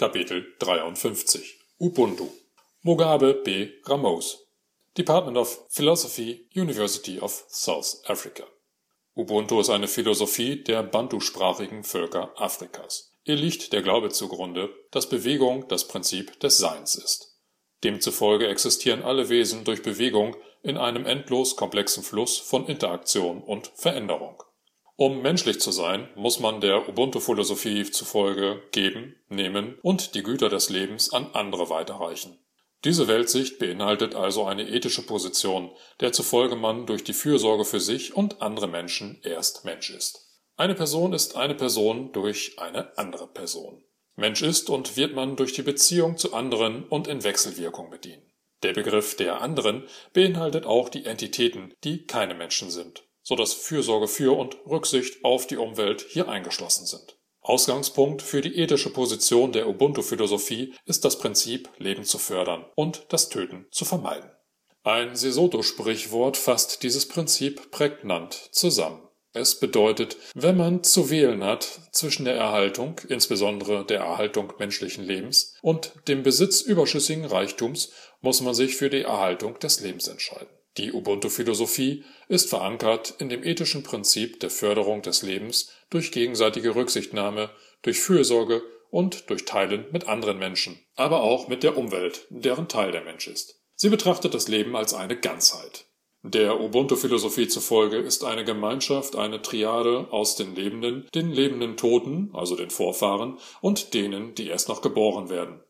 Kapitel 53 Ubuntu Mogabe B. Ramos Department of Philosophy, University of South Africa Ubuntu ist eine Philosophie der bantusprachigen Völker Afrikas. Ihr liegt der Glaube zugrunde, dass Bewegung das Prinzip des Seins ist. Demzufolge existieren alle Wesen durch Bewegung in einem endlos komplexen Fluss von Interaktion und Veränderung. Um menschlich zu sein, muss man der Ubuntu-Philosophie zufolge geben, nehmen und die Güter des Lebens an andere weiterreichen. Diese Weltsicht beinhaltet also eine ethische Position, der zufolge man durch die Fürsorge für sich und andere Menschen erst Mensch ist. Eine Person ist eine Person durch eine andere Person. Mensch ist und wird man durch die Beziehung zu anderen und in Wechselwirkung mit ihnen. Der Begriff der anderen beinhaltet auch die Entitäten, die keine Menschen sind, so dass Fürsorge für und Rücksicht auf die Umwelt hier eingeschlossen sind. Ausgangspunkt für die ethische Position der Ubuntu-Philosophie ist das Prinzip, Leben zu fördern und das Töten zu vermeiden. Ein Sesotho-Sprichwort fasst dieses Prinzip prägnant zusammen. Es bedeutet, wenn man zu wählen hat zwischen der Erhaltung, insbesondere der Erhaltung menschlichen Lebens, und dem Besitz überschüssigen Reichtums, muss man sich für die Erhaltung des Lebens entscheiden. Die Ubuntu-Philosophie ist verankert in dem ethischen Prinzip der Förderung des Lebens durch gegenseitige Rücksichtnahme, durch Fürsorge und durch Teilen mit anderen Menschen, aber auch mit der Umwelt, deren Teil der Mensch ist. Sie betrachtet das Leben als eine Ganzheit. Der Ubuntu-Philosophie zufolge ist eine Gemeinschaft eine Triade aus den lebenden Toten, also den Vorfahren, und denen, die erst noch geboren werden.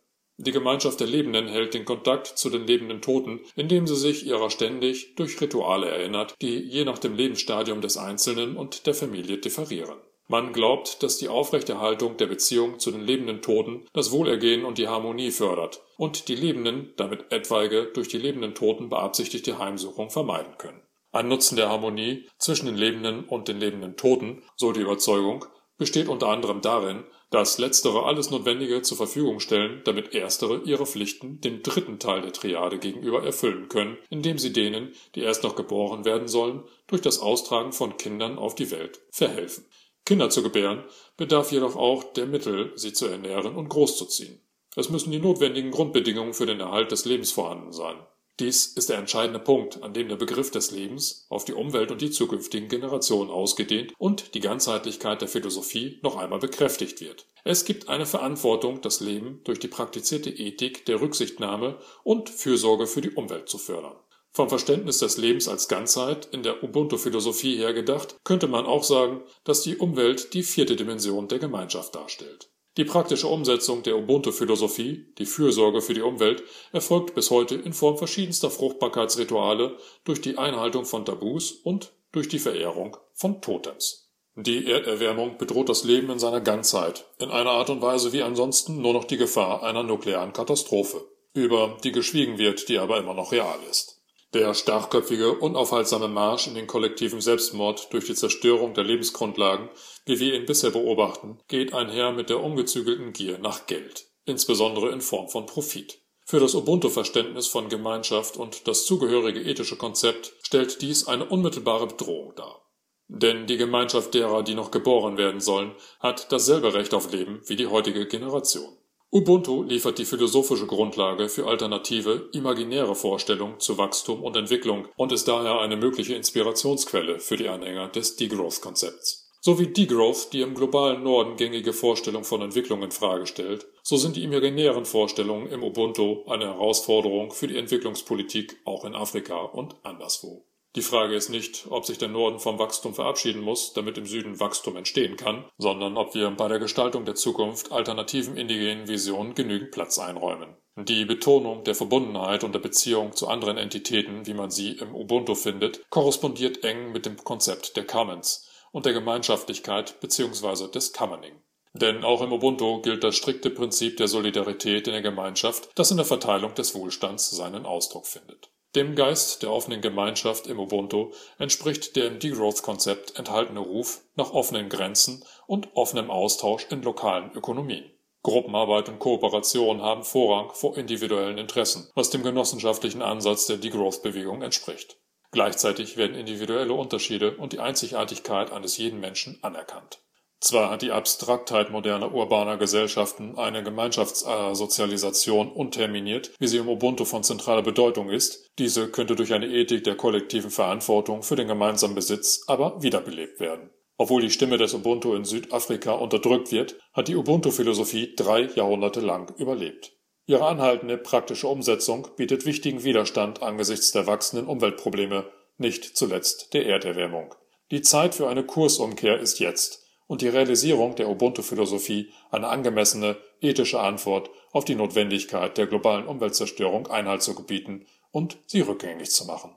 Die Gemeinschaft der Lebenden hält den Kontakt zu den lebenden Toten, indem sie sich ihrer ständig durch Rituale erinnert, die je nach dem Lebensstadium des Einzelnen und der Familie differieren. Man glaubt, dass die Aufrechterhaltung der Beziehung zu den lebenden Toten das Wohlergehen und die Harmonie fördert und die Lebenden damit etwaige durch die lebenden Toten beabsichtigte Heimsuchung vermeiden können. Ein Nutzen der Harmonie zwischen den Lebenden und den lebenden Toten, so die Überzeugung, besteht unter anderem darin, dass Letztere alles Notwendige zur Verfügung stellen, damit Erstere ihre Pflichten dem dritten Teil der Triade gegenüber erfüllen können, indem sie denen, die erst noch geboren werden sollen, durch das Austragen von Kindern auf die Welt verhelfen. Kinder zu gebären bedarf jedoch auch der Mittel, sie zu ernähren und großzuziehen. Es müssen die notwendigen Grundbedingungen für den Erhalt des Lebens vorhanden sein. Dies ist der entscheidende Punkt, an dem der Begriff des Lebens auf die Umwelt und die zukünftigen Generationen ausgedehnt und die Ganzheitlichkeit der Philosophie noch einmal bekräftigt wird. Es gibt eine Verantwortung, das Leben durch die praktizierte Ethik der Rücksichtnahme und Fürsorge für die Umwelt zu fördern. Vom Verständnis des Lebens als Ganzheit in der Ubuntu-Philosophie hergedacht, könnte man auch sagen, dass die Umwelt die vierte Dimension der Gemeinschaft darstellt. Die praktische Umsetzung der Ubuntu-Philosophie, die Fürsorge für die Umwelt, erfolgt bis heute in Form verschiedenster Fruchtbarkeitsrituale durch die Einhaltung von Tabus und durch die Verehrung von Totems. Die Erderwärmung bedroht das Leben in seiner Ganzheit, in einer Art und Weise wie ansonsten nur noch die Gefahr einer nuklearen Katastrophe, über die geschwiegen wird, die aber immer noch real ist. Der starrköpfige, unaufhaltsame Marsch in den kollektiven Selbstmord durch die Zerstörung der Lebensgrundlagen, wie wir ihn bisher beobachten, geht einher mit der ungezügelten Gier nach Geld, insbesondere in Form von Profit. Für das Ubuntu-Verständnis von Gemeinschaft und das zugehörige ethische Konzept stellt dies eine unmittelbare Bedrohung dar. Denn die Gemeinschaft derer, die noch geboren werden sollen, hat dasselbe Recht auf Leben wie die heutige Generation. Ubuntu liefert die philosophische Grundlage für alternative, imaginäre Vorstellungen zu Wachstum und Entwicklung und ist daher eine mögliche Inspirationsquelle für die Anhänger des Degrowth-Konzepts. So wie Degrowth die im globalen Norden gängige Vorstellung von Entwicklung in Frage stellt, so sind die imaginären Vorstellungen im Ubuntu eine Herausforderung für die Entwicklungspolitik auch in Afrika und anderswo. Die Frage ist nicht, ob sich der Norden vom Wachstum verabschieden muss, damit im Süden Wachstum entstehen kann, sondern ob wir bei der Gestaltung der Zukunft alternativen indigenen Visionen genügend Platz einräumen. Die Betonung der Verbundenheit und der Beziehung zu anderen Entitäten, wie man sie im Ubuntu findet, korrespondiert eng mit dem Konzept der Commons und der Gemeinschaftlichkeit bzw. des Commoning. Denn auch im Ubuntu gilt das strikte Prinzip der Solidarität in der Gemeinschaft, das in der Verteilung des Wohlstands seinen Ausdruck findet. Dem Geist der offenen Gemeinschaft im Ubuntu entspricht der im Degrowth-Konzept enthaltene Ruf nach offenen Grenzen und offenem Austausch in lokalen Ökonomien. Gruppenarbeit und Kooperation haben Vorrang vor individuellen Interessen, was dem genossenschaftlichen Ansatz der Degrowth-Bewegung entspricht. Gleichzeitig werden individuelle Unterschiede und die Einzigartigkeit eines jeden Menschen anerkannt. Zwar hat die Abstraktheit moderner urbaner Gesellschaften eine Gemeinschaftssozialisation unterminiert, wie sie im Ubuntu von zentraler Bedeutung ist. Diese könnte durch eine Ethik der kollektiven Verantwortung für den gemeinsamen Besitz aber wiederbelebt werden. Obwohl die Stimme des Ubuntu in Südafrika unterdrückt wird, hat die Ubuntu-Philosophie 3 Jahrhunderte lang überlebt. Ihre anhaltende praktische Umsetzung bietet wichtigen Widerstand angesichts der wachsenden Umweltprobleme, nicht zuletzt der Erderwärmung. Die Zeit für eine Kursumkehr ist jetzt und die Realisierung der Ubuntu-Philosophie eine angemessene, ethische Antwort auf die Notwendigkeit der globalen Umweltzerstörung Einhalt zu gebieten und sie rückgängig zu machen.